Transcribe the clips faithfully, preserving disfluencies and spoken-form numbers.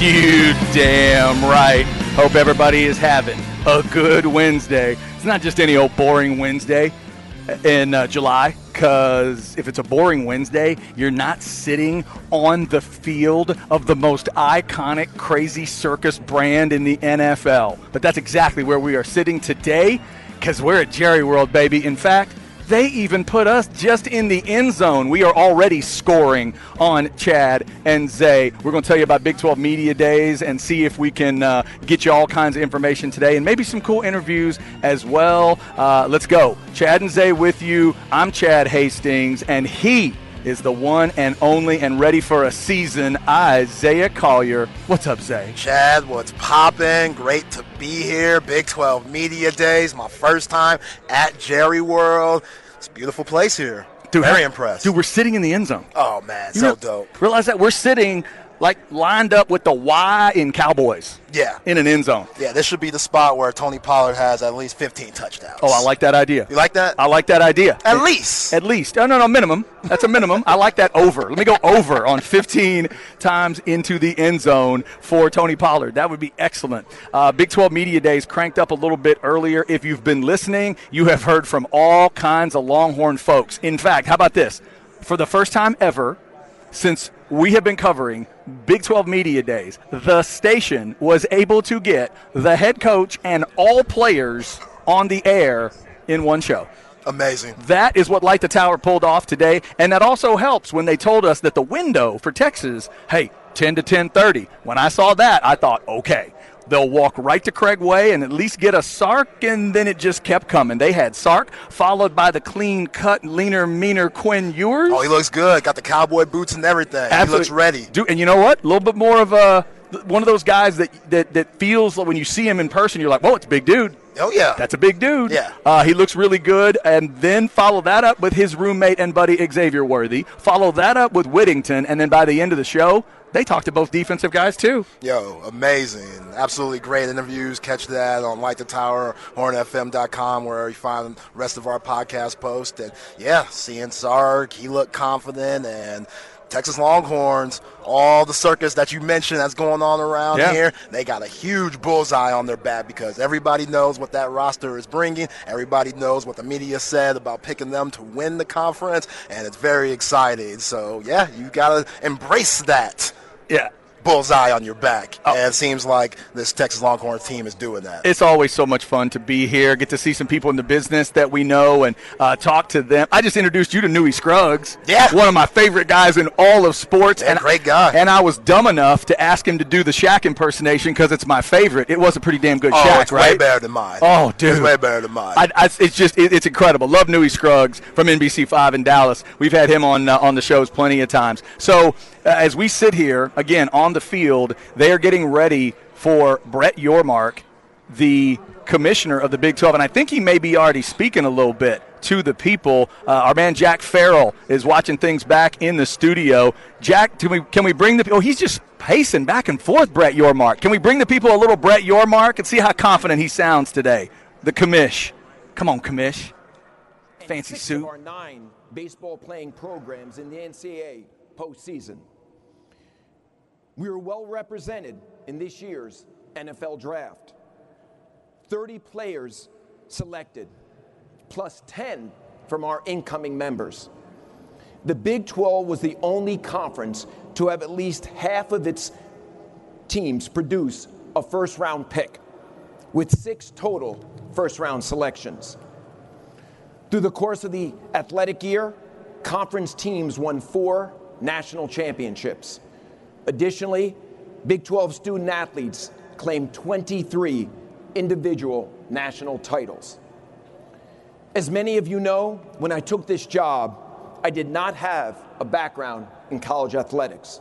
You damn right. Hope everybody is having a good Wednesday. It's not just any old boring Wednesday in uh, July, because if it's a boring Wednesday, you're not sitting on the field of the most iconic crazy circus brand in the N F L. But that's exactly where we are sitting today, because we're at Jerry World, baby. In fact, they even put us just in the end zone. We are already scoring on Chad and Zay. We're going to tell you about Big twelve Media Days and see if we can uh, get you all kinds of information today and maybe some cool interviews as well. Uh, let's go. Chad and Zay with you. I'm Chad Hastings, and he is the one and only and ready for a season, Isaiah Collier. What's up, Zay? Chad, what's poppin'? Great to be here. Big twelve Media Days, my first time at Jerry World. It's a beautiful place here. Dude, Very I, impressed. Dude, we're sitting in the end zone. Oh, man, you so dope. Realize that we're sitting, like, lined up with the Y in Cowboys. Yeah. In an end zone. Yeah, this should be the spot where Tony Pollard has at least fifteen touchdowns. Oh, I like that idea. You like that? I like that idea. At it, least. At least. No, no, no, minimum. That's a minimum. I like that over. Let me go over on fifteen times into the end zone for Tony Pollard. That would be excellent. Uh, Big twelve Media Days cranked up a little bit earlier. If you've been listening, you have heard from all kinds of Longhorn folks. In fact, how about this? For the first time ever since we have been covering Big twelve Media Days, the station was able to get the head coach and all players on the air in one show. Amazing. That is what Light the Tower pulled off today, and that also helps when they told us that the window for Texas, hey, ten to ten thirty. When I saw that, I thought, okay, they'll walk right to Craig Way and at least get a Sark, and then it just kept coming. They had Sark, followed by the clean-cut, leaner, meaner Quinn Ewers. Oh, he looks good. Got the cowboy boots and everything. Absolutely. He looks ready. Dude, and you know what? A little bit more of a one of those guys that, that, that feels like when you see him in person, you're like, whoa, it's a big dude. Oh, yeah. That's a big dude. Yeah. Uh, he looks really good. And then follow that up with his roommate and buddy Xavier Worthy. Follow that up with Whittington, and then by the end of the show, they talked to both defensive guys, too. Yo, amazing. Absolutely great interviews. Catch that on Light the Tower, horn f m dot com, where you find the rest of our podcast posts. And, yeah, seeing Sark, he looked confident. And Texas Longhorns, all the circus that you mentioned that's going on around yeah. here, they got a huge bullseye on their back because everybody knows what that roster is bringing. Everybody knows what the media said about picking them to win the conference, and it's very exciting. So, yeah, you got to embrace that. Yeah. Bullseye on your back, oh. and it seems like this Texas Longhorns team is doing that. It's always so much fun to be here, get to see some people in the business that we know and uh, talk to them. I just introduced you to Newey Scruggs, yeah, one of my favorite guys in all of sports. Yeah, and great guy. And I was dumb enough to ask him to do the Shaq impersonation because it's my favorite. It was a pretty damn good oh, Shaq, it's right? way better than mine. Oh, dude. It's way better than mine. I, I, it's just it, it's incredible. Love Newey Scruggs from N B C five in Dallas. We've had him on, uh, on the shows plenty of times. So, uh, as we sit here, again, on the field, they are getting ready for Brett Yormark, the commissioner of the Big twelve, and I think he may be already speaking a little bit to the people. Uh, our man Jack Farrell is watching things back in the studio. Jack, can we, can we bring the – oh, he's just pacing back and forth, Brett Yormark. Can we bring the people a little Brett Yormark and see how confident he sounds today? The commish. Come on, commish. Fancy six suit. Of our nine baseball-playing programs in the N C double A postseason. We were well represented in this year's N F L draft. thirty players selected, plus ten from our incoming members. The Big twelve was the only conference to have at least half of its teams produce a first-round pick, with six total first-round selections. Through the course of the athletic year, conference teams won four national championships. Additionally, Big twelve student athletes claimed twenty-three individual national titles. As many of you know, when I took this job, I did not have a background in college athletics.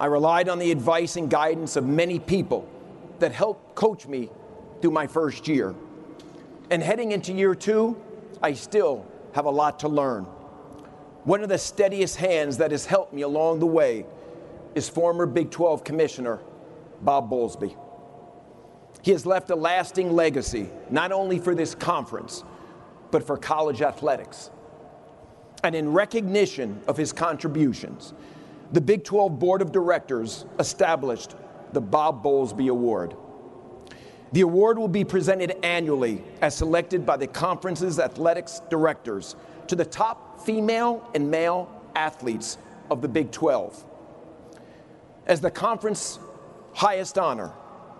I relied on the advice and guidance of many people that helped coach me through my first year. And heading into year two, I still have a lot to learn. One of the steadiest hands that has helped me along the way is former Big twelve Commissioner Bob Bowlesby. He has left a lasting legacy, not only for this conference, but for college athletics. And in recognition of his contributions, the Big twelve Board of Directors established the Bob Bowlesby Award. The award will be presented annually as selected by the conference's athletics directors to the top female and male athletes of the Big twelve. As the conference's highest honor,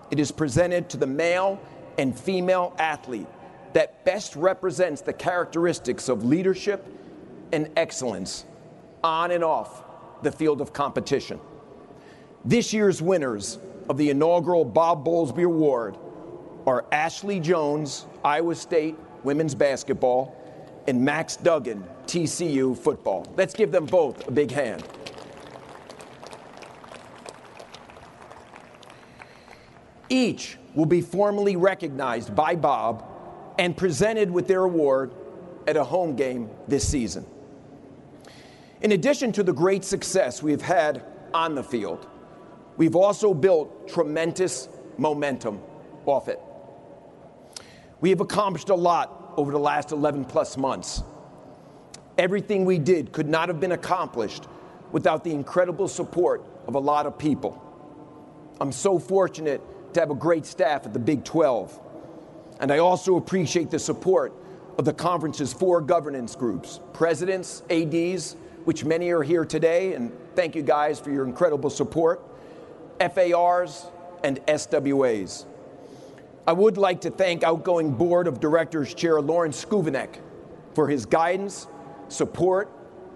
it is presented to the male and female athlete that best represents the characteristics of leadership and excellence on and off the field of competition. This year's winners of the inaugural Bob Bowlesby Award are Ashley Jones, Iowa State women's basketball, and Max Duggan, T C U football. Let's give them both a big hand. Each will be formally recognized by Bob and presented with their award at a home game this season. In addition to the great success we've had on the field, we've also built tremendous momentum off it. We have accomplished a lot over the last eleven plus months. Everything we did could not have been accomplished without the incredible support of a lot of people. I'm so fortunate to have a great staff at the Big twelve. And I also appreciate the support of the conference's four governance groups, presidents, A Ds, which many are here today, and thank you guys for your incredible support, F A Rs, and S W As. I would like to thank outgoing Board of Directors Chair Lawrence Skuvenek for his guidance, support,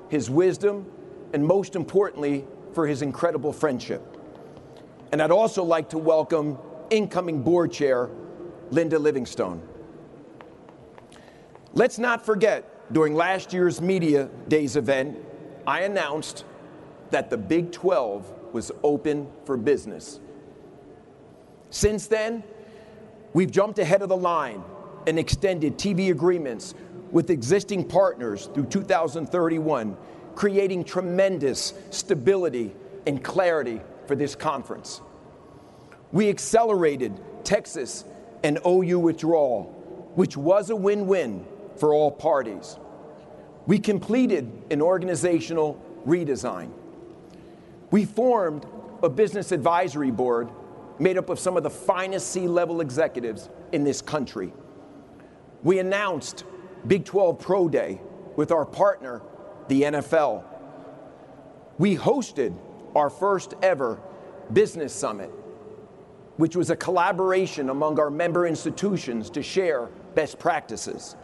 his wisdom, and most importantly, for his incredible friendship. And I'd also like to welcome incoming Board Chair Linda Livingstone. Let's not forget, during last year's Media Days event, I announced that the Big twelve was open for business. Since then, we've jumped ahead of the line and extended T V agreements with existing partners through two thousand thirty-one, creating tremendous stability and clarity for this conference. We accelerated Texas and O U withdrawal, which was a win-win for all parties. We completed an organizational redesign. We formed a business advisory board made up of some of the finest C-level executives in this country. We announced Big twelve Pro Day with our partner, the N F L. We hosted our first ever business summit, which was a collaboration among our member institutions to share best practices.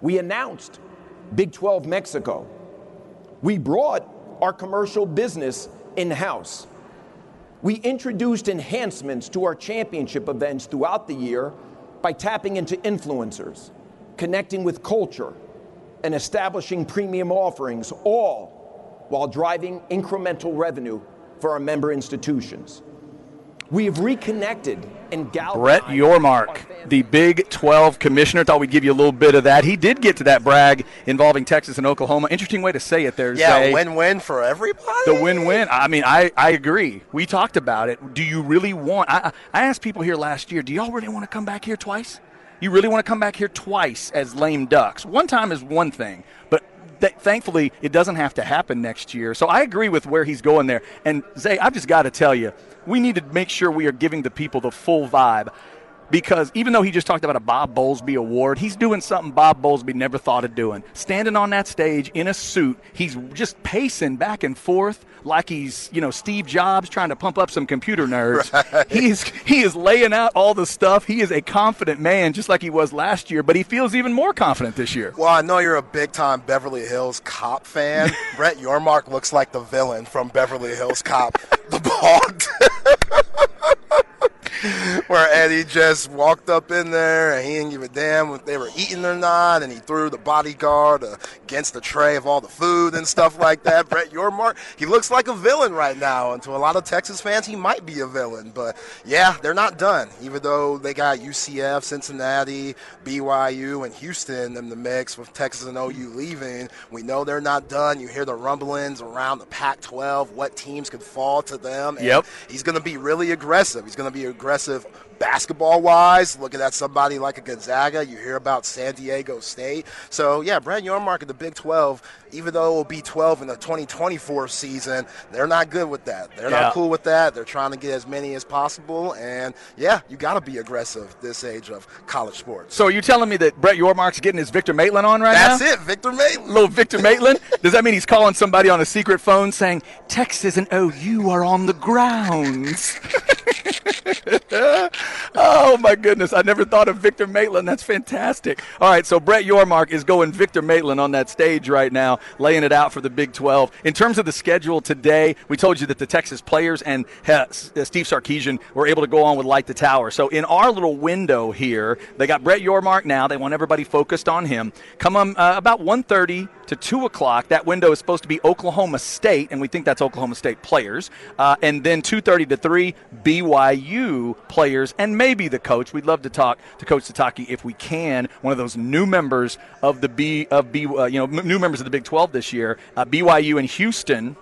We announced Big twelve Mexico. We brought our commercial business in-house. We introduced enhancements to our championship events throughout the year by tapping into influencers, connecting with culture, and establishing premium offerings, all while driving incremental revenue for our member institutions. We have reconnected and galvanized. Brett Yormark, the Big twelve commissioner. Thought we'd give you a little bit of that. He did get to that brag involving Texas and Oklahoma. Interesting way to say it there, yeah, Zay. Yeah, win-win for everybody. The win-win. I mean, I, I agree. We talked about it. Do you really want – I I asked people here last year, do y'all really want to come back here twice? You really want to come back here twice as lame ducks? One time is one thing, but th- thankfully it doesn't have to happen next year. So I agree with where he's going there. And, Zay, I've just got to tell you, we need to make sure we are giving the people the full vibe. because even though he just talked about a Bob Bowlesby award, he's doing something Bob Bowlesby never thought of doing. Standing on that stage in a suit, he's just pacing back and forth like he's, you know, Steve Jobs trying to pump up some computer nerds. Right. He's, he is laying out all the stuff. He is a confident man, just like he was last year, but he feels even more confident this year. Well, I know you're a big-time Beverly Hills Cop fan. Brett Yormark looks like the villain from Beverly Hills Cop, the bald. Where Eddie just walked up in there and he didn't give a damn if they were eating or not, and he threw the bodyguard against the tray of all the food and stuff like that. Brett Yormark, he looks like a villain right now, and to a lot of Texas fans, he might be a villain. But, yeah, they're not done, even though they got U C F, Cincinnati, B Y U, and Houston in the mix with Texas and O U leaving. We know they're not done. You hear the rumblings around the Pac twelve, what teams could fall to them. And yep. He's going to be really aggressive. He's going to be aggressive. Aggressive basketball-wise, looking at somebody like a Gonzaga. You hear about San Diego State. So, yeah, Brett Yormark in the Big twelve, even though it will be twelve in the twenty twenty-four season, they're not good with that. They're yeah. not cool with that. They're trying to get as many as possible. And, yeah, you got to be aggressive this age of college sports. So are you telling me that Brett Yormark's getting his Victor Maitland on right That's now? That's it, Victor Maitland. Little Victor Maitland? Does that mean he's calling somebody on a secret phone saying, Texas and O U are on the grounds? Oh, my goodness. I never thought of Victor Maitland. That's fantastic. All right, so Brett Yormark is going Victor Maitland on that stage right now, laying it out for the Big twelve. In terms of the schedule today, we told you that the Texas players and Steve Sarkisian were able to go on with Light the Tower. So in our little window here, they got Brett Yormark now. They want everybody focused on him. Come on uh, about one thirty to two o'clock. That window is supposed to be Oklahoma State, and we think that's Oklahoma State players. Uh, and then two thirty to three, B Y U players and maybe the coach. We'd love to talk to Coach Satake if we can. One of those new members of the B of B, uh, you know, m- new members of the Big twelve this year. Uh, B Y U and Houston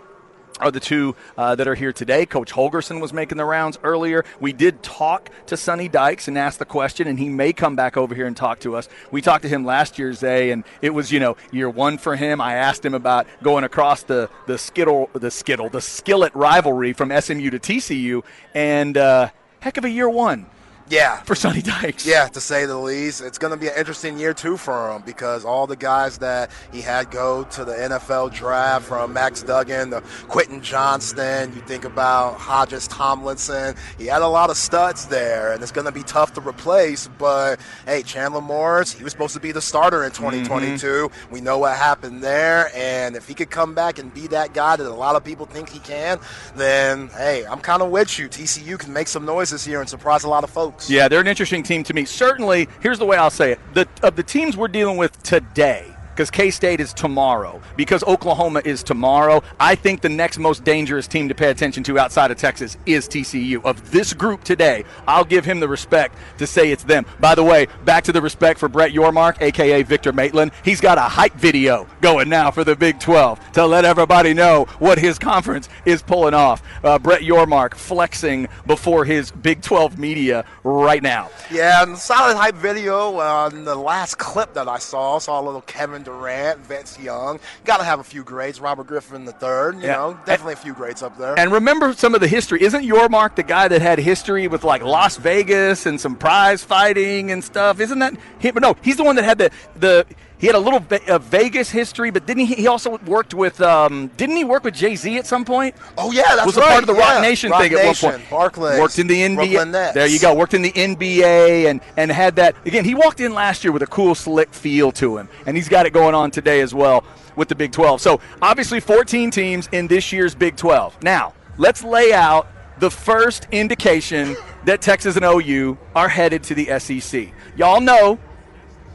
are the two uh, that are here today. Coach Holgerson was making the rounds earlier. We did talk to Sonny Dykes and ask the question, and he may come back over here and talk to us. We talked to him last year, Zay, and it was, you know, year one for him. I asked him about going across the the skittle, the skittle, the skillet rivalry from S M U to T C U, and uh, heck of a year one. Yeah. For Sonny Dykes. Yeah, to say the least. It's going to be an interesting year, too, for him because all the guys that he had go to the N F L draft, from Max Duggan to Quentin Johnston, you think about Hodges Tomlinson. He had a lot of studs there, and it's going to be tough to replace. But, hey, Chandler Morris, he was supposed to be the starter in twenty twenty-two. Mm-hmm. We know what happened there. And if he could come back and be that guy that a lot of people think he can, then, hey, I'm kind of with you. T C U can make some noise this year and surprise a lot of folks. Yeah, they're an interesting team to me. Certainly, here's the way I'll say it. The, of the teams we're dealing with today, because K-State is tomorrow, because Oklahoma is tomorrow, I think the next most dangerous team to pay attention to outside of Texas is T C U. Of this group today, I'll give him the respect to say it's them. By the way, back to the respect for Brett Yormark, a k a. Victor Maitland. He's got a hype video going now for the Big twelve to let everybody know what his conference is pulling off. Uh, Brett Yormark flexing before his Big twelve media right now. Yeah, and solid hype video on the last clip that I saw. I saw a little Kevin Durant, Vince Young. Got to have a few grades. Robert Griffin the third, you yeah. know, definitely a few grades up there. And remember some of the history. Isn't Yormark the guy that had history with, like, Las Vegas and some prize fighting and stuff? Isn't that him? No, he's the one that had the the – he had a little bit of Vegas history, but didn't he? He also worked with. Um, didn't he work with Jay-Z at some point? Oh yeah, that's was right. Was a part of the Rock yeah. Nation Rock thing Nation, at one point. Barclays worked in the N B A. There you go. Worked in the N B A and and had that again. He walked in last year with a cool, slick feel to him, and he's got it going on today as well with the Big twelve. So obviously, fourteen teams in this year's Big twelve. Now let's lay out the first indication that Texas and O U are headed to the S E C. Y'all know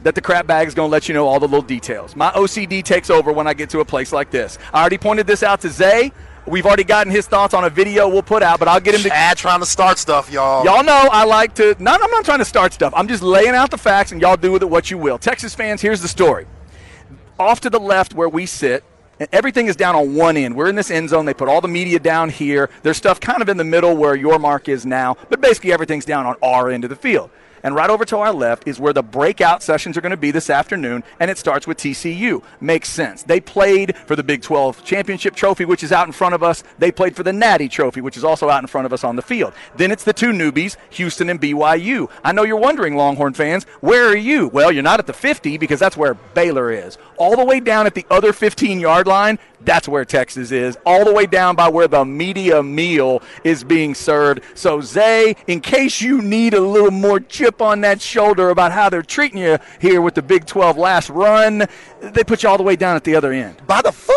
that the crap bag is going to let you know all the little details. My O C D takes over when I get to a place like this. I already pointed this out to Zay. We've already gotten his thoughts on a video we'll put out, but I'll get him to... Chad trying to start stuff, y'all. Y'all know I like to... No, I'm not trying to start stuff. I'm just laying out the facts, and y'all do with it what you will. Texas fans, here's the story. Off to the left where we sit, and everything is down on one end. We're in this end zone. They put all the media down here. There's stuff kind of in the middle where Yormark is now, but basically everything's down on our end of the field. And right over to our left is where the breakout sessions are going to be this afternoon, and it starts with T C U. Makes sense. They played for the Big twelve championship trophy, which is out in front of us. They played for the Natty trophy, which is also out in front of us on the field. Then it's the two newbies, Houston and B Y U. I know you're wondering, Longhorn fans, where are you? Well, you're not at the fifty because that's where Baylor is. All the way down at the other fifteen-yard line, that's where Texas is, all the way down by where the media meal is being served. So, Zay, in case you need a little more chip on that shoulder about how they're treating you here with the Big twelve last run, they put you all the way down at the other end. By the food.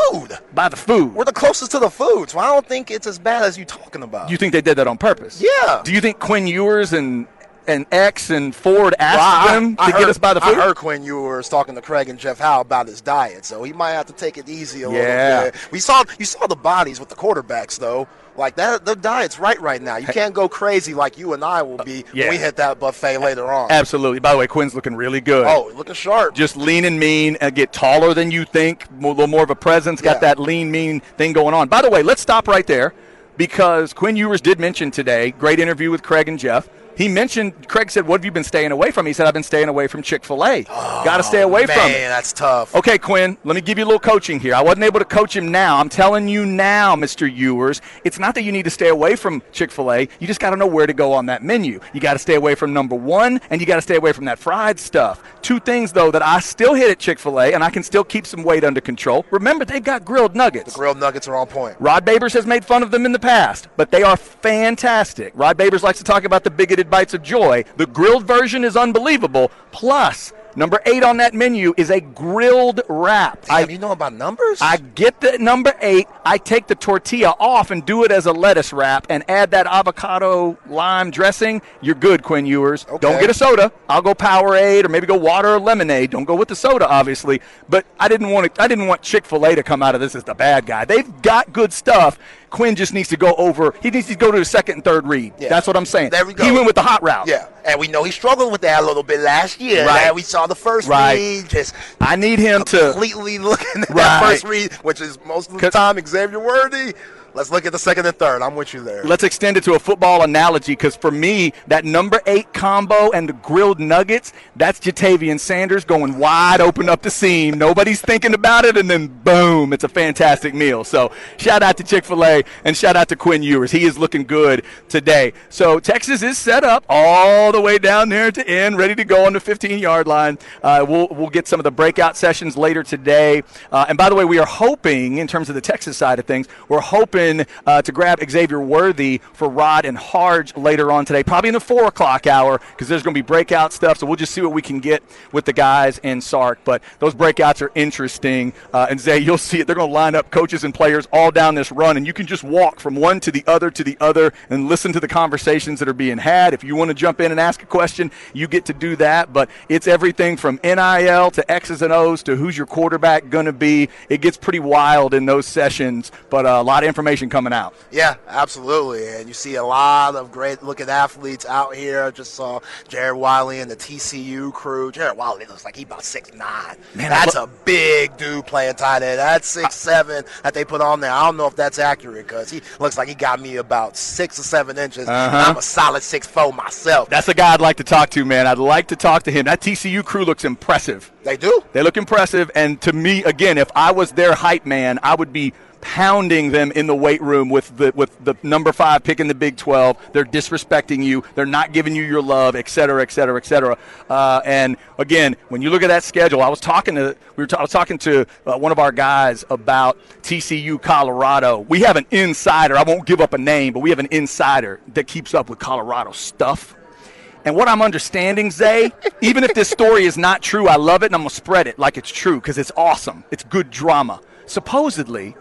By the food. We're the closest to the food, so I don't think it's as bad as you're talking about. You think they did that on purpose? Yeah. Do you think Quinn Ewers and – and X and Ford asked well, I, him to I get heard, us by the food? I heard Quinn Ewers talking to Craig and Jeff Howe about his diet, so he might have to take it easy a yeah. little bit. We saw you saw the bodies with the quarterbacks, though. Like, that, the diet's right right now. You can't go crazy like you and I will be yeah. when we hit that buffet later on. Absolutely. By the way, Quinn's looking really good. Oh, looking sharp. Just lean and mean, and get taller than you think, a little more of a presence, got yeah. that lean, mean thing going on. By the way, let's stop right there because Quinn Ewers did mention today, great interview with Craig and Jeff. He mentioned, Craig said, what have you been staying away from? He said, I've been staying away from Chick-fil-A. Oh, got to stay away man, from it. Man, that's tough. Okay, Quinn, let me give you a little coaching here. I wasn't able to coach him now. I'm telling you now, Mister Ewers, it's not that you need to stay away from Chick-fil-A. You just got to know where to go on that menu. You got to stay away from number one, and you got to stay away from that fried stuff. Two things, though, that I still hit at Chick-fil-A, and I can still keep some weight under control. Remember, they've got grilled nuggets. The grilled nuggets are on point. Rod Babers has made fun of them in the past, but they are fantastic. Rod Babers likes to talk about the bigoted bites of joy. The grilled version is unbelievable. Plus, number eight on that menu is a grilled wrap. Damn, I, you know about numbers? I get the number eight. I take the tortilla off and do it as a lettuce wrap and add that avocado lime dressing. You're good, Quinn Ewers. Okay. Don't get a soda. I'll go Powerade or maybe go water or lemonade. Don't go with the soda, obviously. But I didn't want it, I didn't want Chick-fil-A to come out of this as the bad guy. They've got good stuff. Quinn just needs to go over. He needs to go to his second and third read. Yeah. That's what I'm saying. There we go. He went with the hot route. Yeah, and we know he struggled with that a little bit last year. Right. And we saw the first right. read. Just I need him completely to completely looking at right. that first read, which is most of the time Xavier Worthy. Let's look at the second and third. I'm with you there. Let's extend it to a football analogy because, for me, that number eight combo and the grilled nuggets, that's Jatavian Sanders going wide open up the seam. Nobody's thinking about it, and then, boom, it's a fantastic meal. So shout-out to Chick-fil-A and shout-out to Quinn Ewers. He is looking good today. So Texas is set up all the way down there to end, ready to go on the fifteen-yard line. Uh, we'll, we'll get some of the breakout sessions later today. Uh, and, by the way, we are hoping, in terms of the Texas side of things, we're hoping Uh, to grab Xavier Worthy for Rod and Harge later on today, probably in the four o'clock hour because there's going to be breakout stuff, so we'll just see what we can get with the guys and Sark. But those breakouts are interesting, uh, and Zay, you'll see it. They're going to line up coaches and players all down this run, and you can just walk from one to the other to the other and listen to the conversations that are being had. If you want to jump in and ask a question, you get to do that, but it's everything from N I L to X's and O's to who's your quarterback going to be. It gets pretty wild in those sessions, but uh, a lot of information coming out. Yeah, absolutely. And you see a lot of great-looking athletes out here. I just saw Jared Wiley and the T C U crew. Jared Wiley looks like he's about six nine. Man, that's lo- a big dude playing tight end. That's six seven that they put on there. I don't know if that's accurate because he looks like he got me about six or seven inches. Uh-huh. I'm a solid six four myself. That's a guy I'd like to talk to, man. I'd like to talk to him. That T C U crew looks impressive. They do. They look impressive. And to me, again, if I was their hype man, I would be pounding them in the weight room with the with the number five pick in the Big twelve. They're disrespecting you. They're not giving you your love, et cetera, et cetera, et cetera. Uh, and, again, when you look at that schedule, I was talking to we were ta- I was talking to uh, one of our guys about T C U Colorado. We have an insider. I won't give up a name, but we have an insider that keeps up with Colorado stuff. And what I'm understanding, Zay, even if this story is not true, I love it, and I'm going to spread it like it's true because it's awesome. It's good drama. Supposedly,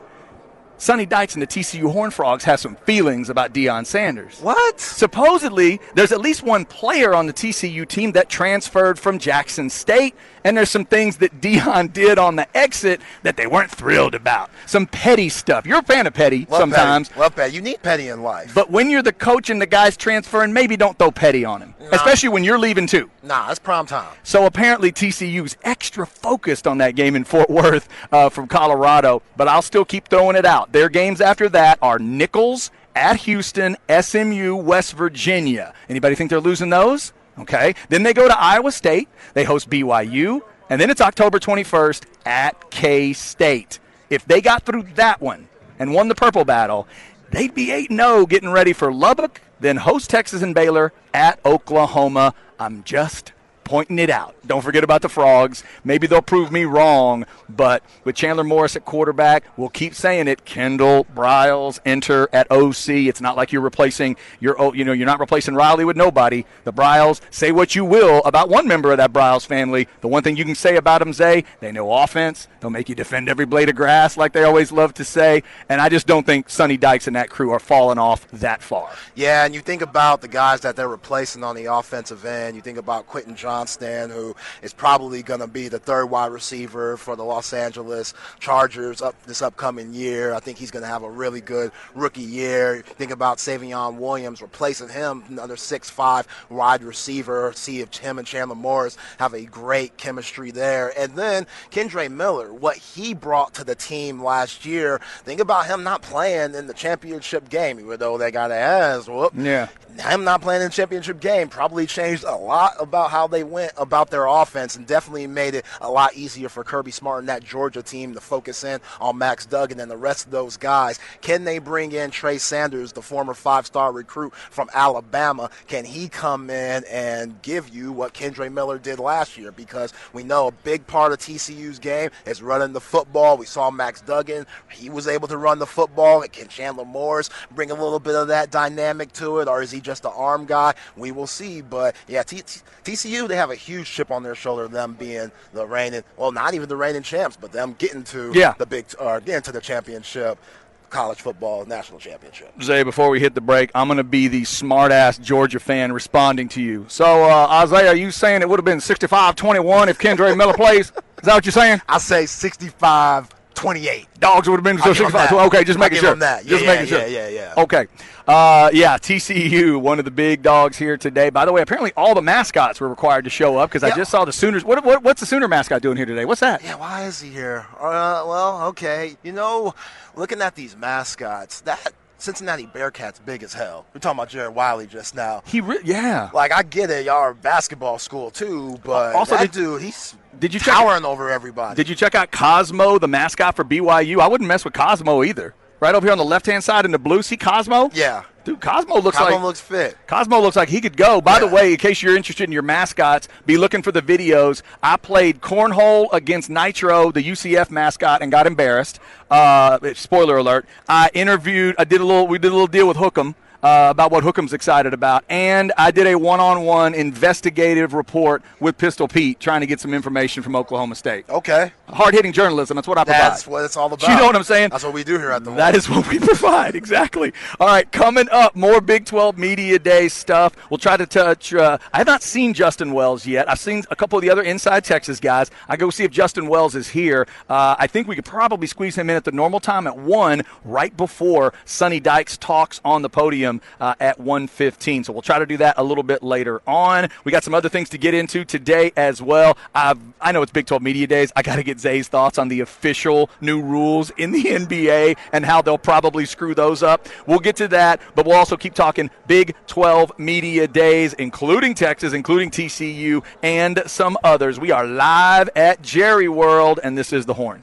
Sonny Dykes and the T C U Horned Frogs have some feelings about Deion Sanders. What? Supposedly, there's at least one player on the T C U team that transferred from Jackson State, and there's some things that Deion did on the exit that they weren't thrilled about. Some petty stuff. You're a fan of petty Love sometimes. Petty. Love petty. You need petty in life. But when you're the coach and the guy's transferring, maybe don't throw petty on him, nah. especially when you're leaving too. Nah, it's prime time. So apparently T C U's extra focused on that game in Fort Worth uh, from Colorado, but I'll still keep throwing it out. Their games after that are Nichols, at Houston, S M U, West Virginia. Anybody think they're losing those? Okay? Then they go to Iowa State. They host B Y U. And then it's October twenty-first at K-State. If they got through that one and won the purple battle, they'd be eight and oh getting ready for Lubbock, then host Texas and Baylor at Oklahoma. I'm just pointing it out. Don't forget about the Frogs. Maybe they'll prove me wrong, but with Chandler Morris at quarterback, we'll keep saying it. Kendall Briles enter at O C. It's not like you're replacing your, you know, you're not replacing Riley with nobody. The Briles, say what you will about one member of that Briles family. The one thing you can say about them, Zay, they know offense. They'll make you defend every blade of grass, like they always love to say. And I just don't think Sonny Dykes and that crew are falling off that far. Yeah, and you think about the guys that they're replacing on the offensive end. You think about Quentin Johnson, who is probably going to be the third wide receiver for the Los Angeles Chargers up this upcoming year. I think he's going to have a really good rookie year. Think about Savion Williams, replacing him, another six five wide receiver. See if him and Chandler Morris have a great chemistry there. And then Kendre Miller, what he brought to the team last year. Think about him not playing in the championship game, even though they got an ass whoop. Yeah. Him not playing in the championship game probably changed a lot about how they went about their offense, and definitely made it a lot easier for Kirby Smart and that Georgia team to focus in on Max Duggan and the rest of those guys. Can they bring in Trey Sanders, the former five-star recruit from Alabama? Can he come in and give you what Kendre Miller did last year? Because we know a big part of T C U's game is running the football. We saw Max Duggan. He was able to run the football. Can Chandler Morris bring a little bit of that dynamic to it, or is he just an arm guy? We will see. But, yeah, T C U, they have a huge chip on their shoulder, them being the reigning, well, not even the reigning champs, but them getting to yeah. the big, uh, getting to the championship, college football national championship. Zay, before we hit the break, I'm going to be the smart-ass Georgia fan responding to you. So, uh, Isaiah, are you saying it would have been sixty-five twenty-one if Kendre Miller plays? Is that what you're saying? I say sixty-five twenty-eight. Dogs would have been so sixty-five. Okay, just making sure. Yeah, just yeah, making sure. Yeah, yeah, yeah. Okay. Uh, yeah, T C U, one of the big dogs here today. By the way, apparently all the mascots were required to show up because yeah. I just saw the Sooners. What, what, what's the Sooner mascot doing here today? What's that? Yeah, why is he here? Uh, well, okay. You know, looking at these mascots, that – Cincinnati Bearcats big as hell. We're talking about Jared Wiley just now. He re- yeah. Like, I get it. Y'all are a basketball school, too, but also, that did, dude, he's did you towering check, over everybody. Did you check out Cosmo, the mascot for B Y U? I wouldn't mess with Cosmo either. Right over here on the left-hand side in the blue. See Cosmo? Yeah. Dude, Cosmo looks Cosmo like looks fit. Cosmo looks like he could go. By yeah. the way, in case you're interested in your mascots, be looking for the videos. I played cornhole against Nitro, the U C F mascot, and got embarrassed. Uh, spoiler alert. I interviewed. I did a little. We did a little deal with Hookem uh, about what Hookem's excited about, and I did a one-on-one investigative report with Pistol Pete, trying to get some information from Oklahoma State. Okay. Hard-hitting journalism. That's what I provide. That's what it's all about. You know what I'm saying? That's what we do here at the That is what we provide. Exactly. All right. Coming up, more Big twelve Media Day stuff. We'll try to touch. Uh, I have not seen Justin Wells yet. I've seen a couple of the other Inside Texas guys. I go see if Justin Wells is here. Uh, I think we could probably squeeze him in at the normal time at one, right before Sonny Dykes talks on the podium uh, at one fifteen. So we'll try to do that a little bit later on. We got some other things to get into today as well. I've, I know it's Big twelve Media Days. I got to get Zay's thoughts on the official new rules in the N B A and how they'll probably screw those up. We'll get to that, but we'll also keep talking Big twelve Media Days, including Texas, including T C U, and some others. We are live at Jerry World, and this is The Horn.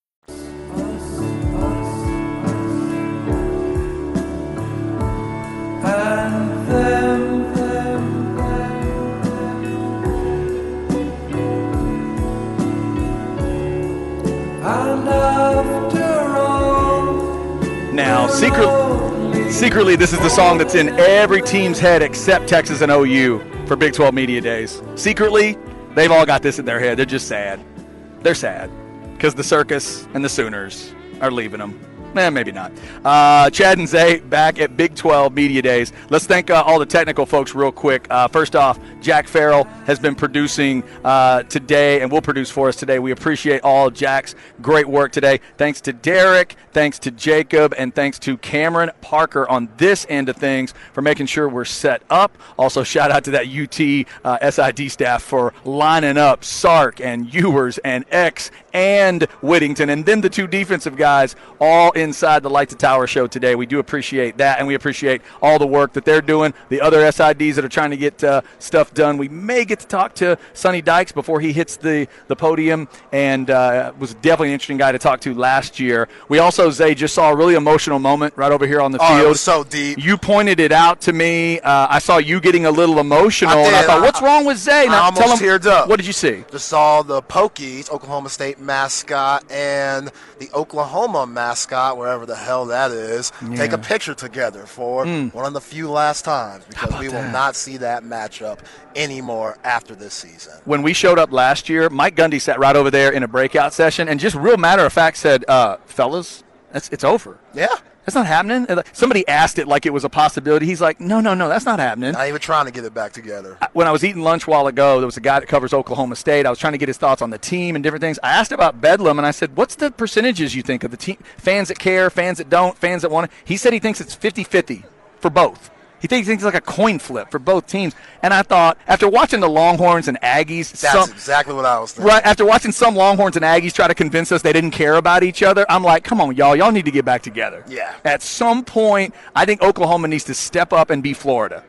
And them, them, them. And after all, now, secret, secretly, this is the song that's in every team's head except Texas and O U for Big twelve Media Days. Secretly, they've all got this in their head. They're just sad. They're sad because the circus and the Sooners are leaving them. Eh, maybe not. Uh, Chad and Zay back at Big twelve Media Days. Let's thank uh, all the technical folks real quick. Uh, first off, Jack Farrell has been producing uh, today and will produce for us today. We appreciate all Jack's great work today. Thanks to Derek, thanks to Jacob, and thanks to Cameron Parker on this end of things for making sure we're set up. Also, shout out to that U T uh, S I D staff for lining up Sark and Ewers and X and Whittington, and then the two defensive guys all inside the Light the Tower show today. We do appreciate that, and we appreciate all the work that they're doing. The other S I Ds that are trying to get uh, stuff done, we may get to talk to Sonny Dykes before he hits the, the podium, and uh, was definitely an interesting guy to talk to last year. We also, Zay, just saw a really emotional moment right over here on the oh, field. It was so deep. You pointed it out to me. Uh, I saw you getting a little emotional, I and I thought, what's I, wrong with Zay? Now, I almost tell him, teared up. What did you see? Just saw the Pokies, Oklahoma State mascot, and the Oklahoma mascot, wherever the hell that is, yeah. take a picture together for mm. one of the few last times, because we will that? not see that matchup anymore after this season. When we showed up last year, Mike Gundy sat right over there in a breakout session and just real matter of fact said, uh, fellas, that's, it's over. Yeah. That's not happening. Somebody asked it like it was a possibility. He's like, no, no, no, that's not happening. Not even trying to get it back together. When I was eating lunch a while ago, there was a guy that covers Oklahoma State. I was trying to get his thoughts on the team and different things. I asked about Bedlam, and I said, what's the percentages you think of the team? Fans that care, fans that don't, fans that want it. He said he thinks it's fifty-fifty for both. He thinks it's like a coin flip for both teams. And I thought, after watching the Longhorns and Aggies. That's some, exactly what I was thinking. Right, after watching some Longhorns and Aggies try to convince us they didn't care about each other, I'm like, come on, y'all. Y'all need to get back together. Yeah. At some point, I think Oklahoma needs to step up and be Florida.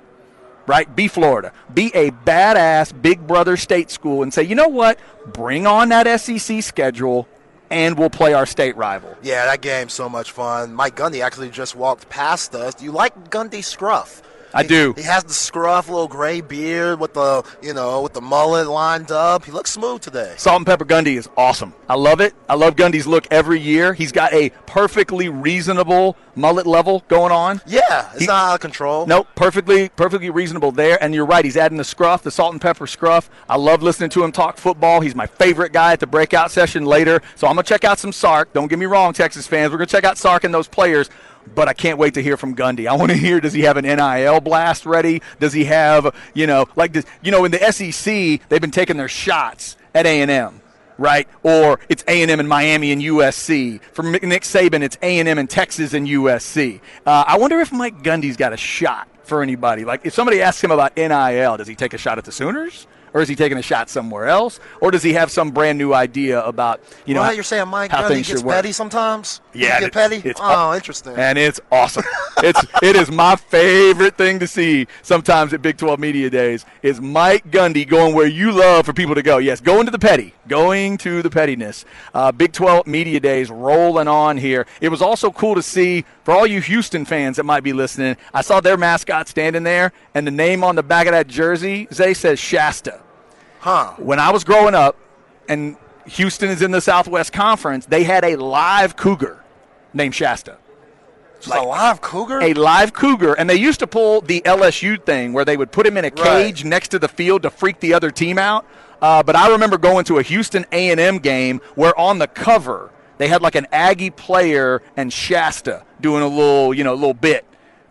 Right? Be Florida. Be a badass big brother state school and say, you know what? Bring on that S E C schedule. And we'll play our state rival. Yeah, that game's so much fun. Mike Gundy actually just walked past us. Do you like Gundy scruff? I he, do. He has the scruff, little gray beard with the, you know, with the mullet lined up. He looks smooth today. Salt and Pepper Gundy is awesome. I love it. I love Gundy's look every year. He's got a perfectly reasonable mullet level going on. Yeah, it's he, not out of control. Nope, perfectly, perfectly reasonable there. And you're right, he's adding the scruff, the Salt and Pepper scruff. I love listening to him talk football. He's my favorite guy at the breakout session later. So I'm going to check out some Sark. Don't get me wrong, Texas fans. We're going to check out Sark and those players. But I can't wait to hear from Gundy. I want to hear, does he have an N I L blast ready? Does he have, you know, like, does, you know, in the S E C, they've been taking their shots at A and M, right? Or it's A and M and Miami and U S C. For Nick Saban, it's A and M and Texas and U S C. Uh, I wonder if Mike Gundy's got a shot for anybody. Like, if somebody asks him about N I L, does he take a shot at the Sooners? Or is he taking a shot somewhere else? Or does he have some brand new idea about, you know, well, how you're saying, Mike, how things gets petty sometimes? Yeah, get petty. It's, oh, interesting. And it's awesome. it's it is my favorite thing to see sometimes at Big twelve Media Days is Mike Gundy going where you love for people to go. Yes, going to the petty, going to the pettiness. Uh, Big twelve Media Days rolling on here. It was also cool to see for all you Houston fans that might be listening. I saw their mascot standing there, and the name on the back of that jersey, Zay, says Shasta. Huh. When I was growing up, and Houston is in the Southwest Conference, they had a live cougar named Shasta. Like, a live cougar? A live cougar. And they used to pull the L S U thing where they would put him in a cage right next to the field to freak the other team out. Uh, but I remember going to a Houston A and M game where on the cover they had like an Aggie player and Shasta doing a little, you know, little bit.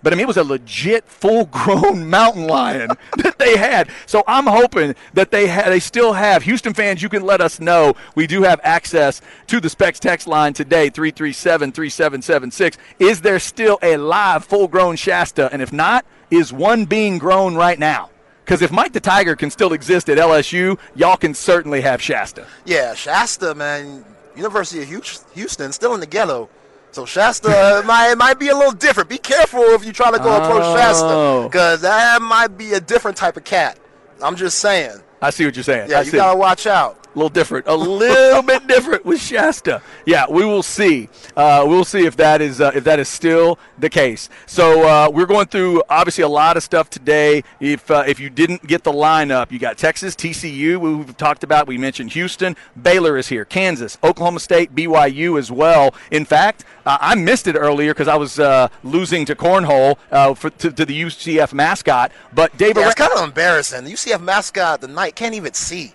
But, I mean, it was a legit full-grown mountain lion that they had. So I'm hoping that they ha- they still have. Houston fans, you can let us know. We do have access to the Specs text line today, three three seven, three seven seven six. Is there still a live full-grown Shasta? And if not, is one being grown right now? Because if Mike the Tiger can still exist at L S U, y'all can certainly have Shasta. Yeah, Shasta, man, University of Houston, still in the ghetto. So Shasta, it might, it might be a little different. Be careful if you try to go oh. approach Shasta, because that might be a different type of cat. I'm just saying. I see what you're saying. Yeah, I you got to watch out. A little different. A little bit different with Shasta. Yeah, we will see. Uh, we'll see if that is uh, if that is still the case. So uh, we're going through, obviously, a lot of stuff today. If uh, if you didn't get the lineup, you got Texas, T C U, we've talked about. We mentioned Houston. Baylor is here. Kansas, Oklahoma State, B Y U as well. In fact, uh, I missed it earlier because I was uh, losing to Cornhole uh, for, to, to the U C F mascot. But Dave, yeah, Arra- it's kind of embarrassing. The U C F mascot, the night, can't even see.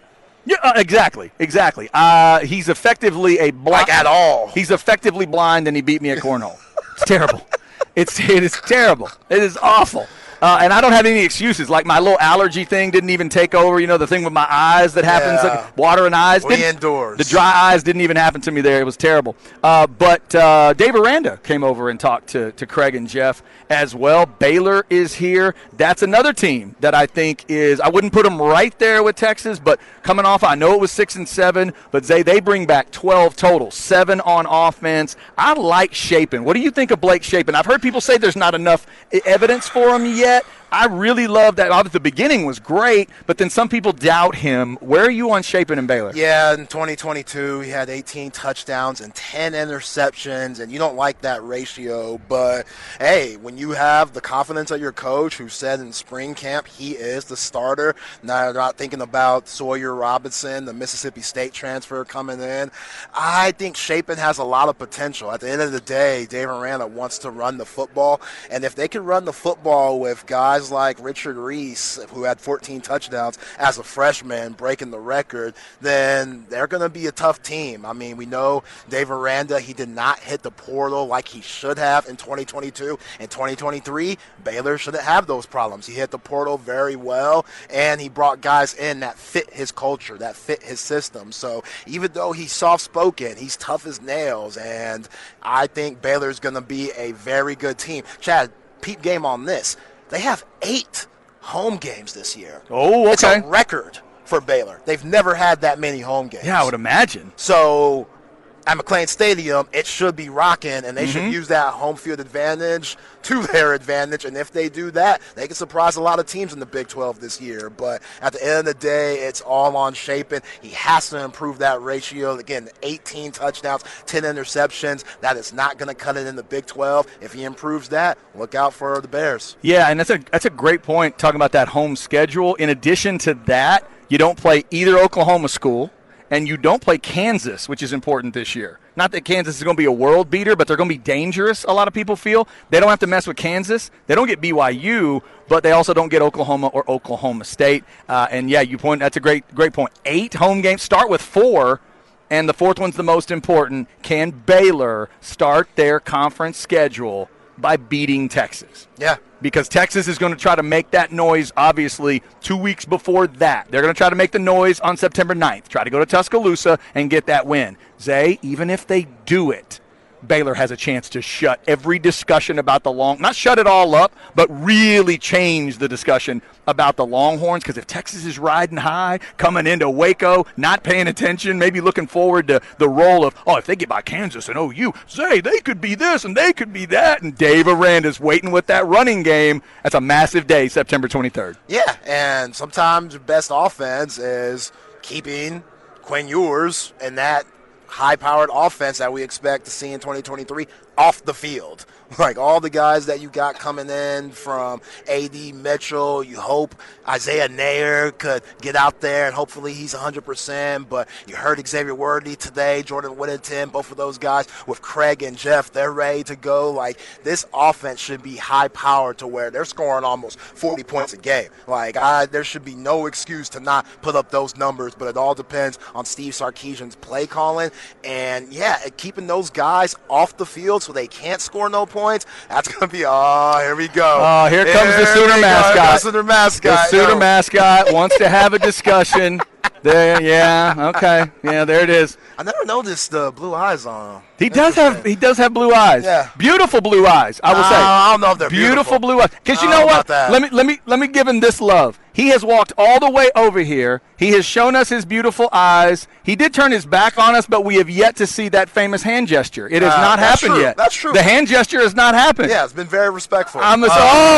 Yeah, uh, exactly, exactly. Uh, he's effectively a black like at all. He's effectively blind, and he beat me at cornhole. It's terrible. It's it is terrible. It is awful. Uh, and I don't have any excuses. Like my little allergy thing didn't even take over. You know, the thing with my eyes that happens, yeah. like water and eyes. We indoors. The dry eyes didn't even happen to me there. It was terrible. Uh, but uh, Dave Aranda came over and talked to, to Craig and Jeff as well. Baylor is here. That's another team that I think is – I wouldn't put them right there with Texas, but coming off – I know it was six and seven, but they, they bring back twelve total, seven on offense. I like Shapen. What do you think of Blake Shapen? I've heard people say there's not enough evidence for him yet. I really love that. Obviously, the beginning was great, but then some people doubt him. Where are you on Shapen and Baylor? Yeah, in twenty twenty-two, he had eighteen touchdowns and ten interceptions, and you don't like that ratio. But, hey, when you have the confidence of your coach who said in spring camp he is the starter, now not thinking about Sawyer Robinson, the Mississippi State transfer coming in, I think Shapen has a lot of potential. At the end of the day, Dave Aranda wants to run the football, and if they can run the football with guys like Richard Reese, who had fourteen touchdowns as a freshman, breaking the record, then they're going to be a tough team. I mean, we know Dave Aranda, he did not hit the portal like he should have in twenty twenty-two. In twenty twenty-three, Baylor shouldn't have those problems. He hit the portal very well, and he brought guys in that fit his culture, that fit his system. So even though he's soft-spoken, he's tough as nails, and I think Baylor's going to be a very good team. Chad, peep game on this. They have eight home games this year. Oh, okay. It's a record for Baylor. They've never had that many home games. Yeah, I would imagine. So at McLean Stadium, it should be rocking, and they mm-hmm. should use that home field advantage to their advantage. And if they do that, they can surprise a lot of teams in the Big twelve this year. But at the end of the day, it's all on Shapen. He has to improve that ratio. Again, eighteen touchdowns, ten interceptions. That is not going to cut it in the Big twelve. If he improves that, look out for the Bears. Yeah, and that's a that's a great point, talking about that home schedule. In addition to that, you don't play either Oklahoma school, and you don't play Kansas, which is important this year. Not that Kansas is going to be a world beater, but they're going to be dangerous, a lot of people feel. They don't have to mess with Kansas. They don't get B Y U, but they also don't get Oklahoma or Oklahoma State. Uh, and, yeah, you point. That's a great great point. Eight home games. Start with four, and the fourth one's the most important. Can Baylor start their conference schedule by beating Texas? Yeah. Because Texas is going to try to make that noise, obviously, two weeks before that. They're going to try to make the noise on September ninth, try to go to Tuscaloosa and get that win. Zay, even if they do it, Baylor has a chance to shut every discussion about the long – not shut it all up, but really change the discussion about the Longhorns, because if Texas is riding high, coming into Waco, not paying attention, maybe looking forward to the role of, oh, if they get by Kansas and O U, say they could be this and they could be that, and Dave Aranda's waiting with that running game. That's a massive day, September twenty-third. Yeah, and sometimes the best offense is keeping Quinn Ewers and that – high-powered offense that we expect to see in twenty twenty-three off the field. Like all the guys that you got coming in from A D Mitchell, you hope Isaiah Nair could get out there, and hopefully he's one hundred percent. But you heard Xavier Worthy today, Jordan Whittington, both of those guys with Craig and Jeff, they're ready to go. Like this offense should be high-powered to where they're scoring almost forty points a game. Like I, there should be no excuse to not put up those numbers, but it all depends on Steve Sarkisian's play calling. And, yeah, keeping those guys off the field so they can't score no points, that's going to be, oh, here we go. Oh, here, here comes the Sooner mascot. The Sooner mascot. The Sooner no. mascot wants to have a discussion. There, yeah, okay. Yeah, there it is. I never noticed the blue eyes on him. He does have he does have blue eyes. Yeah. Beautiful blue eyes, I will uh, say. I don't know if they're beautiful. Beautiful blue eyes. Because you know, know what? Let me let me let me give him this love. He has walked all the way over here. He has shown us his beautiful eyes. He did turn his back on us, but we have yet to see that famous hand gesture. It has uh, not happened true. yet. That's true. The hand gesture has not happened. Yeah, it's been very respectful. I'm a, uh,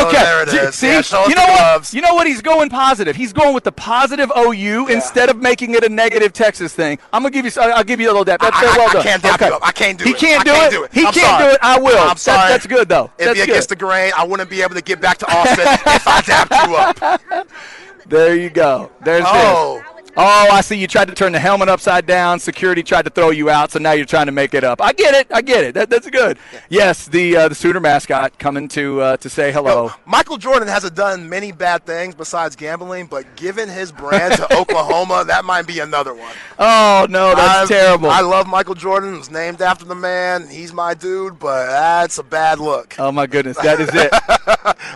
okay. Oh, there it is. See, yeah, you know what? Gloves. You know what? He's going positive. He's going with the positive O U yeah. instead of making it a negative Texas thing. I'm gonna give you. I'll give you a little dab. That's I, I, well done. I can't dab okay. you up. I can't do he it. He can't do, I can't it. do it. He I'm can't sorry. do it. I will. I'm sorry. That, that's good though. If that's it gets the grain, I wouldn't be able to get back to Austin if I dabbed you up. There you go. There's oh. this. Oh, I see you tried to turn the helmet upside down. Security tried to throw you out, so now you're trying to make it up. I get it. I get it. That, that's good. Yeah. Yes, the uh, the Sooner mascot coming to uh, to say hello. You know, Michael Jordan hasn't done many bad things besides gambling, but giving his brand to Oklahoma, that might be another one. Oh, no, that's I, terrible. I love Michael Jordan. He was named after the man. He's my dude, but that's a bad look. Oh, my goodness. That is it.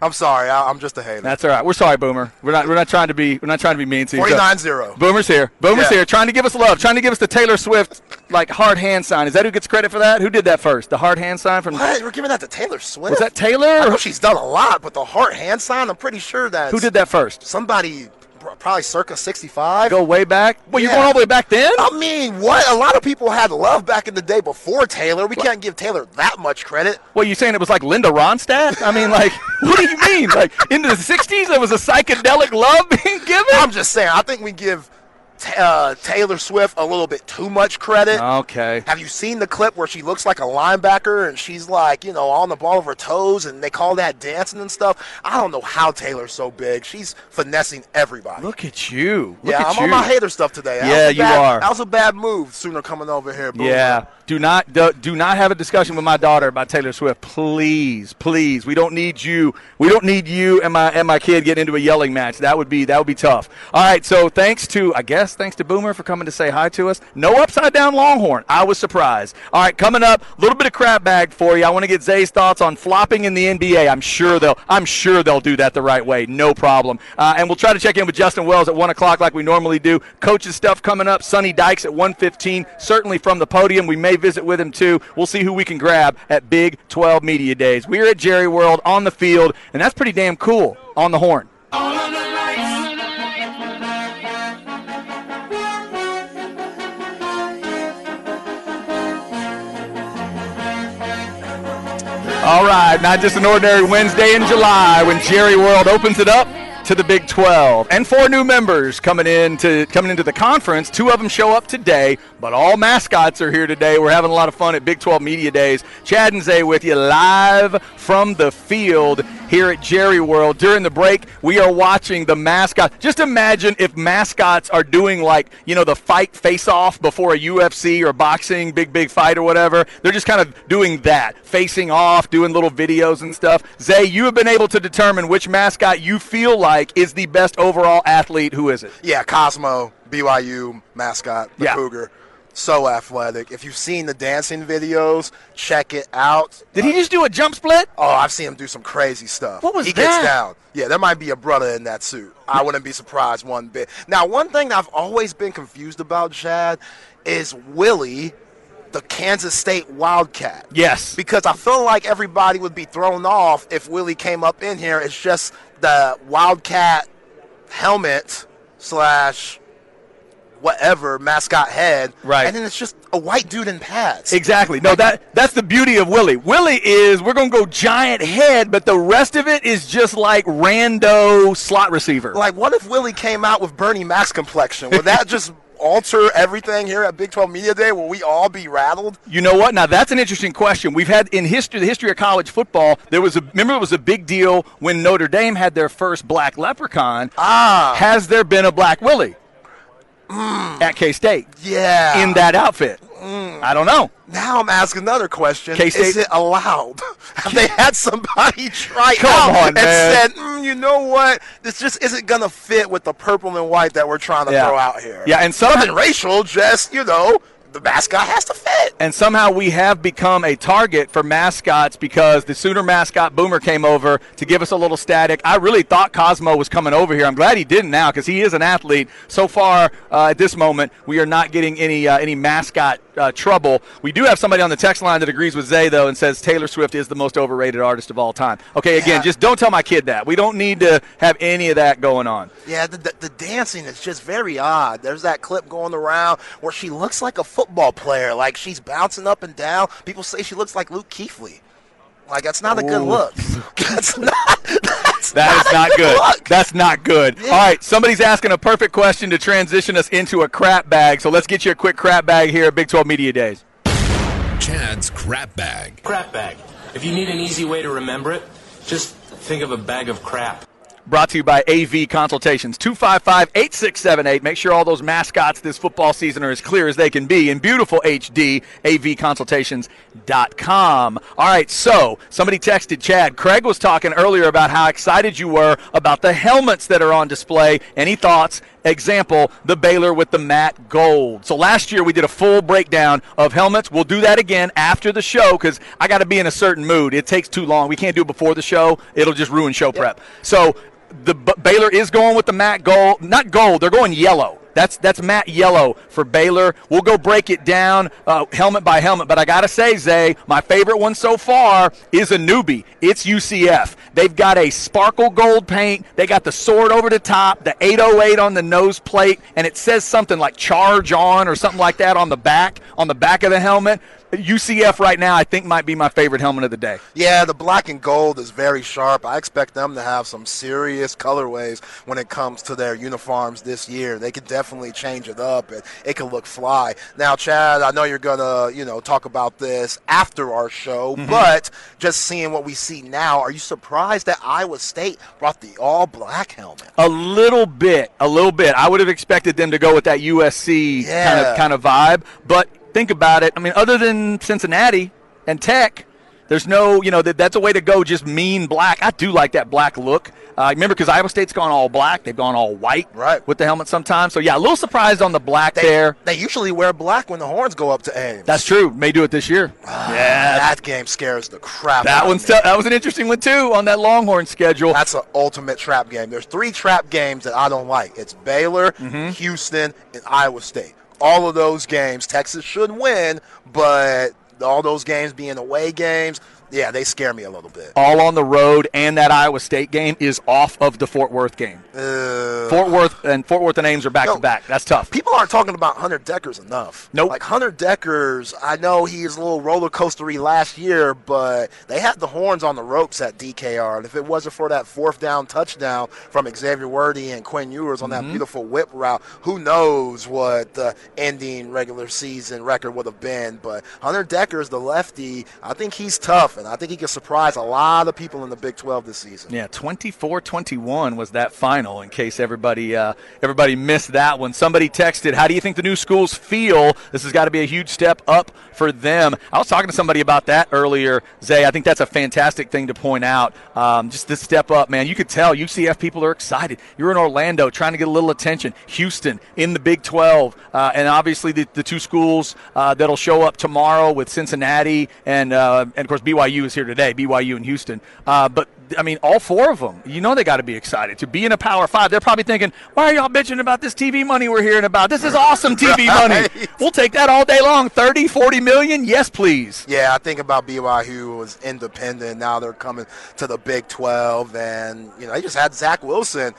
I'm sorry. I, I'm just a hater. That's all right. We're sorry, Boomer. We're not, we're not trying to be we're not trying to be mean to you. forty-nine zero. So. Boomer's here. Boomer's yeah. here, trying to give us love, trying to give us the Taylor Swift, like, hard hand sign. Is that who gets credit for that? Who did that first? The hard hand sign from what? We're giving that to Taylor Swift? Was that Taylor? I know she's done a lot, but the hard hand sign, I'm pretty sure that's... Who did that first? Somebody... Probably circa sixty-five. Go way back? Well, yeah. You're going all the way back then? I mean, what? A lot of people had love back in the day before Taylor. We what? Can't give Taylor that much credit. Well, you're saying it was like Linda Ronstadt? I mean, like, what do you mean? Like, into the sixties, there was a psychedelic love being given? I'm just saying, I think we give uh, Taylor Swift a little bit too much credit. Okay. Have you seen the clip where she looks like a linebacker and she's like, you know, on the ball of her toes and they call that dancing and stuff? I don't know how Taylor's so big. She's finessing everybody. Look at you. Look yeah, at I'm you. On my hater stuff today. Yeah, you bad, are. That was a bad move, Sooner coming over here. Boomer. Yeah. Do not do, do not have a discussion with my daughter about Taylor Swift. Please, please. We don't need you. We don't need you and my and my kid getting into a yelling match. That would be that would be tough. All right, so thanks to I guess thanks to Boomer for coming to say hi to us. No upside down Longhorn. I was surprised. All right, coming up, a little bit of crap bag for you. I want to get Zay's thoughts on flopping in the N B A. I'm sure they'll I'm sure they'll do that the right way. No problem. Uh, and we'll try to check in with Justin Wells at one o'clock like we normally do. Coach's stuff coming up. Sonny Dykes at one fifteen. Certainly from the podium. We may visit with him too. We'll see who we can grab at Big twelve Media Days. We're at Jerry World on the field, and that's pretty damn cool on the horn. All on the All right, not just an ordinary Wednesday in July when Jerry World opens it up to the Big twelve. And four new members coming in to coming into the conference. Two of them show up today, but all mascots are here today. We're having a lot of fun at Big twelve Media Days. Chad and Zay with you live from the field here at Jerry World. During the break, we are watching the mascot. Just imagine if mascots are doing, like, you know, the fight face-off before a U F C or boxing, big, big fight or whatever. They're just kind of doing that, facing off, doing little videos and stuff. Zay, you have been able to determine which mascot you feel like is the best overall athlete. Who is it? Yeah, Cosmo, B Y U mascot, the yeah. Cougar. So athletic. If you've seen the dancing videos, check it out. Did uh, he just do a jump split? Oh, I've seen him do some crazy stuff. What was he that? He gets down. Yeah, there might be a brother in that suit. I wouldn't be surprised one bit. Now, one thing that I've always been confused about, Chad, is Willie, the Kansas State Wildcat. Yes. Because I feel like everybody would be thrown off if Willie came up in here. It's just the Wildcat helmet slash whatever mascot head. Right. And then it's just a white dude in pads. Exactly. No, that that's the beauty of Willie. Willie is, we're going to go giant head, but the rest of it is just like rando slot receiver. Like, what if Willie came out with Bernie Mac's complexion? Would that just... alter everything here at Big twelve Media Day? Will we all be rattled? You know what? Now, that's an interesting question. We've had in history, the history of college football, there was a, remember it was a big deal when Notre Dame had their first black leprechaun. Ah. Has there been a black Willie mm. at K-State? Yeah. In that outfit? Mm. I don't know. Now I'm asking another question. K-State? Is it allowed? Have they had somebody try Come out on, and man. said, mm, you know what, this just isn't going to fit with the purple and white that we're trying to yeah. throw out here. Yeah, and something racial, just, you know, the mascot has to fit. And somehow we have become a target for mascots because the Sooner mascot, Boomer, came over to give us a little static. I really thought Cosmo was coming over here. I'm glad he didn't now because he is an athlete. So far uh, at this moment, we are not getting any uh, any mascot uh, trouble. We do have somebody on the text line that agrees with Zay, though, and says Taylor Swift is the most overrated artist of all time. Okay, again, yeah. just don't tell my kid that. We don't need to have any of that going on. Yeah, the, the, the dancing is just very odd. There's that clip going around where she looks like a football football player, like she's bouncing up and down. People say she looks like Luke Kuechly. Like, that's not Ooh. a good look. That's not. That's that not is not good. good. Look. That's not good. Yeah. All right, somebody's asking a perfect question to transition us into a crap bag. So let's get you a quick crap bag here at Big twelve Media Days. Chad's crap bag. Crap bag. If you need an easy way to remember it, just think of a bag of crap. brought to you by A V Consultations. two five five, eight six seven eight. Make sure all those mascots this football season are as clear as they can be in beautiful H D, A V consultations dot com. All right, so somebody texted Chad. Craig was talking earlier about how excited you were about the helmets that are on display. Any thoughts? Example, the Baylor with the matte gold. So last year we did a full breakdown of helmets. We'll do that again after the show because I got to be in a certain mood. It takes too long. We can't do it before the show. It'll just ruin show yep. prep. So the B- Baylor is going with the matte gold. Not gold. They're going yellow. That's that's matte yellow for Baylor. We'll go break it down uh, helmet by helmet. But I got to say, Zay, my favorite one so far is a newbie. It's U C F. They've got a sparkle gold paint. They got the sword over the top, the eight oh eight on the nose plate, and it says something like charge on or something like that on the back, on the back of the helmet. U C F right now I think might be my favorite helmet of the day. Yeah, the black and gold is very sharp. I expect them to have some serious colorways when it comes to their uniforms this year. They could definitely change it up, and it could look fly. Now, Chad, I know you're going to, you know, talk about this after our show, mm-hmm. but just seeing what we see now, are you surprised that Iowa State brought the all-black helmet? A little bit, a little bit. I would have expected them to go with that U S C yeah. kind of kind of vibe, but think about it. I mean, other than Cincinnati and Tech, there's no, you know, that that's a way to go, just mean black. I do like that black look. Uh, remember, because Iowa State's gone all black. They've gone all white right. with the helmet sometimes. So, yeah, a little surprised on the black they, there. They usually wear black when the Horns go up to Ames. That's true. May do it this year. Ah, yeah. That game scares the crap that out one's of me. T- that was an interesting one, too, on that Longhorn schedule. That's an ultimate trap game. There's three trap games that I don't like. It's Baylor, mm-hmm. Houston, and Iowa State. All of those games, Texas should win, but all those games being away games, yeah, they scare me a little bit. All on the road, and that Iowa State game is off of the Fort Worth game. Uh, Fort Worth and Fort Worth and Ames are back-to-back. No, that's tough. People aren't talking about Hunter Dekkers enough. Nope. Like, Hunter Dekkers, I know he's a little roller coastery last year, but they had the Horns on the ropes at D K R. And if it wasn't for that fourth down touchdown from Xavier Worthy and Quinn Ewers on mm-hmm. that beautiful whip route, who knows what the ending regular season record would have been. But Hunter Dekkers, the lefty, I think he's tough, and I think he can surprise a lot of people in the Big twelve this season. Yeah, twenty-four twenty-one was that final, in case everybody uh, everybody missed that one. Somebody texted, how do you think the new schools feel? This has got to be a huge step up for them. I was talking to somebody about that earlier, Zay. I think that's a fantastic thing to point out. Um, just this step up, man. You could tell U C F people are excited. You're in Orlando trying to get a little attention. Houston in the Big twelve. Uh, and obviously the, the two schools uh, that will show up tomorrow with Cincinnati and, uh, and of course, B Y U. B Y U is here today, B Y U and Houston. Uh, but, I mean, all four of them, you know they got to be excited. To be in a Power Five, they're probably thinking, why are y'all bitching about this T V money we're hearing about? This is awesome T V right. money. We'll take that all day long. thirty, forty million? Yes, please. Yeah, I think about B Y U was independent. Now they're coming to the Big twelve. And, you know, they just had Zach Wilson,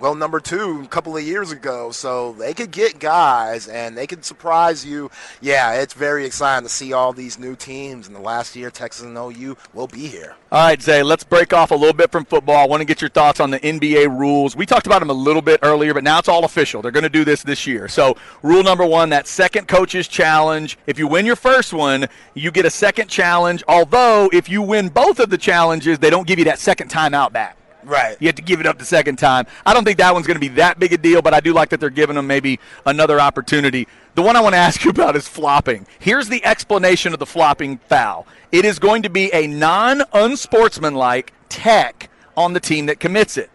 well, number two, a couple of years ago. So they could get guys, and they could surprise you. Yeah, it's very exciting to see all these new teams. And the last year, Texas and O U will be here. All right, Zay, let's break off a little bit from football. I want to get your thoughts on the N B A rules. We talked about them a little bit earlier, but now it's all official. They're going to do this this year. So rule number one, that second coach's challenge. If you win your first one, you get a second challenge, although if you win both of the challenges, they don't give you that second timeout back. Right. You have to give it up the second time. I don't think that one's going to be that big a deal, but I do like that they're giving them maybe another opportunity. The one I want to ask you about is flopping. Here's the explanation of the flopping foul. It is going to be a non-unsportsmanlike tech on the team that commits it.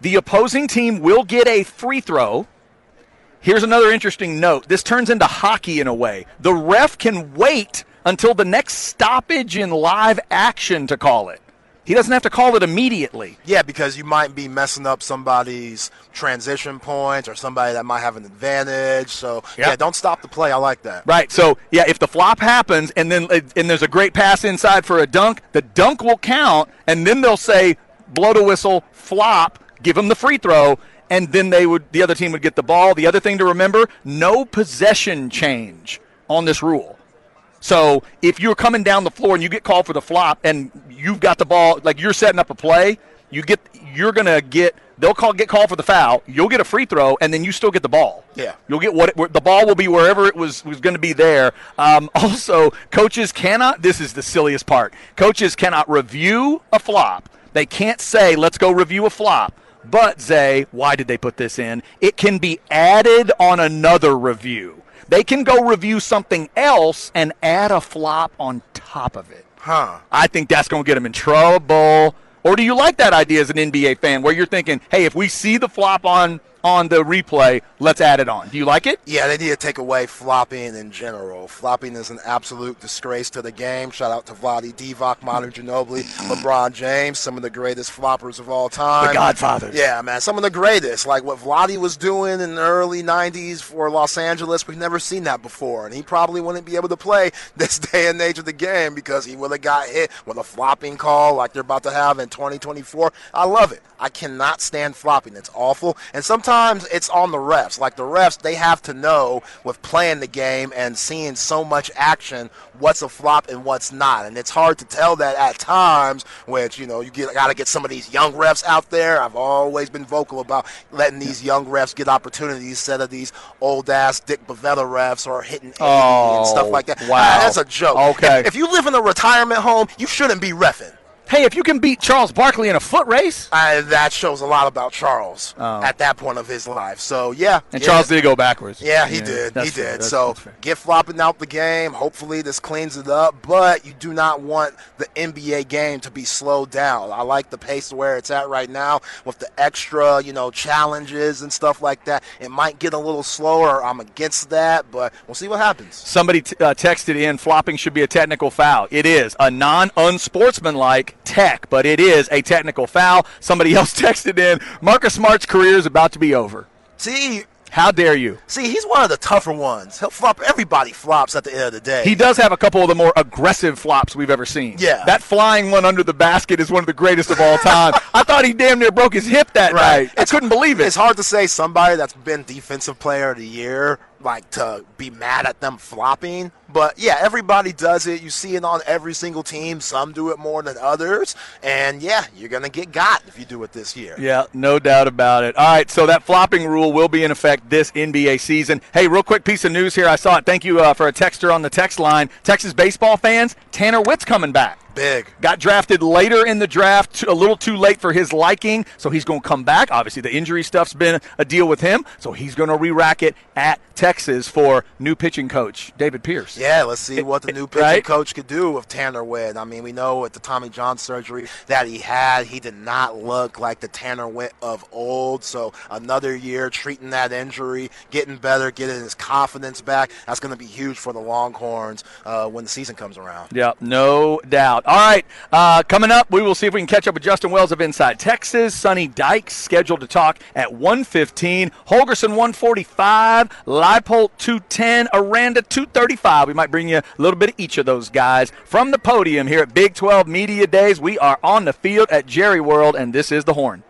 The opposing team will get a free throw. Here's another interesting note. This turns into hockey in a way. The ref can wait until the next stoppage in live action to call it. He doesn't have to call it immediately. Yeah, because you might be messing up somebody's transition points or somebody that might have an advantage. So, yep. yeah, don't stop the play. I like that. Right. So, yeah, if the flop happens and then and there's a great pass inside for a dunk, the dunk will count, and then they'll say, blow the whistle, flop, give them the free throw, and then they would the other team would get the ball. The other thing to remember, no possession change on this rule. So if you're coming down the floor and you get called for the flop and you've got the ball, like you're setting up a play, you get, you're going to get – they'll call get called for the foul, you'll get a free throw, and then you still get the ball. Yeah. You'll get what – the ball will be wherever it was, was going to be there. Um, also, coaches cannot – this is the silliest part. Coaches cannot review a flop They can't say, let's go review a flop. But, Zay, why did they put this in? It can be added on another review. They can go review something else and add a flop on top of it. Huh. I think that's going to get them in trouble. Or do you like that idea as an N B A fan where you're thinking, hey, if we see the flop on on the replay, let's add it on. Do you like it? Yeah, they need to take away flopping in general. Flopping is an absolute disgrace to the game. Shout out to Vlade Divac, Manu Ginobili, LeBron James, some of the greatest floppers of all time. The Godfathers. Yeah, man, some of the greatest. Like what Vlade was doing in the early nineties for Los Angeles, we've never seen that before. And he probably wouldn't be able to play this day and age of the game because he would have got hit with a flopping call like they're about to have in twenty twenty-four. I love it. I cannot stand flopping. It's awful. And sometimes Sometimes it's on the refs. Like the refs, they have to know with playing the game and seeing so much action what's a flop and what's not. And it's hard to tell that at times, which, you know, you got to get some of these young refs out there. I've always been vocal about letting these young refs get opportunities instead of these old-ass Dick Bavetta refs or hitting oh, eighty and stuff like that. Wow. Uh, that's a joke. Okay. If, if you live in a retirement home, you shouldn't be reffing. Hey, if you can beat Charles Barkley in a foot race. Uh, that shows a lot about Charles oh. at that point of his life. So, yeah. And yeah. Charles did go backwards. Yeah, he yeah, did. He did. So, get flopping out the game. Hopefully, this cleans it up. But you do not want the N B A game to be slowed down. I like the pace where it's at right now with the extra, you know, challenges and stuff like that. It might get a little slower. I'm against that, but we'll see what happens. Somebody t- uh, texted in, flopping should be a technical foul. It is a non-unsportsmanlike tech, but it is a technical foul. Somebody else texted in, Marcus Smart's career is about to be over. See, how dare you? See, he's one of the tougher ones. He'll flop. Everybody flops at the end of the day. He does have a couple of the more aggressive flops we've ever seen. Yeah. That flying one under the basket is one of the greatest of all time. I thought he damn near broke his hip that right. night. I it's, couldn't believe it. It's hard to say somebody that's been defensive player of the year, like, to be mad at them flopping. But, yeah, everybody does it. You see it on every single team. Some do it more than others. And, yeah, you're going to get got if you do it this year. Yeah, no doubt about it. All right, so that flopping rule will be in effect this N B A season. Hey, real quick piece of news here. I saw it. Thank you uh, for a texter on the text line. Texas baseball fans, Tanner Witt's coming back. Big. Got drafted later in the draft, a little too late for his liking, so he's going to come back. Obviously, the injury stuff's been a deal with him, so he's going to re-rack it at Texas for new pitching coach, David Pierce. Yeah, let's see it, what the it, new pitching right? coach could do with Tanner Witt. I mean, we know at the Tommy John surgery that he had, he did not look like the Tanner Witt of old, so another year treating that injury, getting better, getting his confidence back, that's going to be huge for the Longhorns uh, when the season comes around. Yeah, no doubt. All right, uh, coming up, we will see if we can catch up with Justin Wells of Inside Texas. Sonny Dykes scheduled to talk at one fifteen. Holgerson one forty-five. Leipold two ten. Aranda two thirty-five. We might bring you a little bit of each of those guys from the podium here at Big twelve Media Days. We are on the field at Jerry World, and this is The Horn.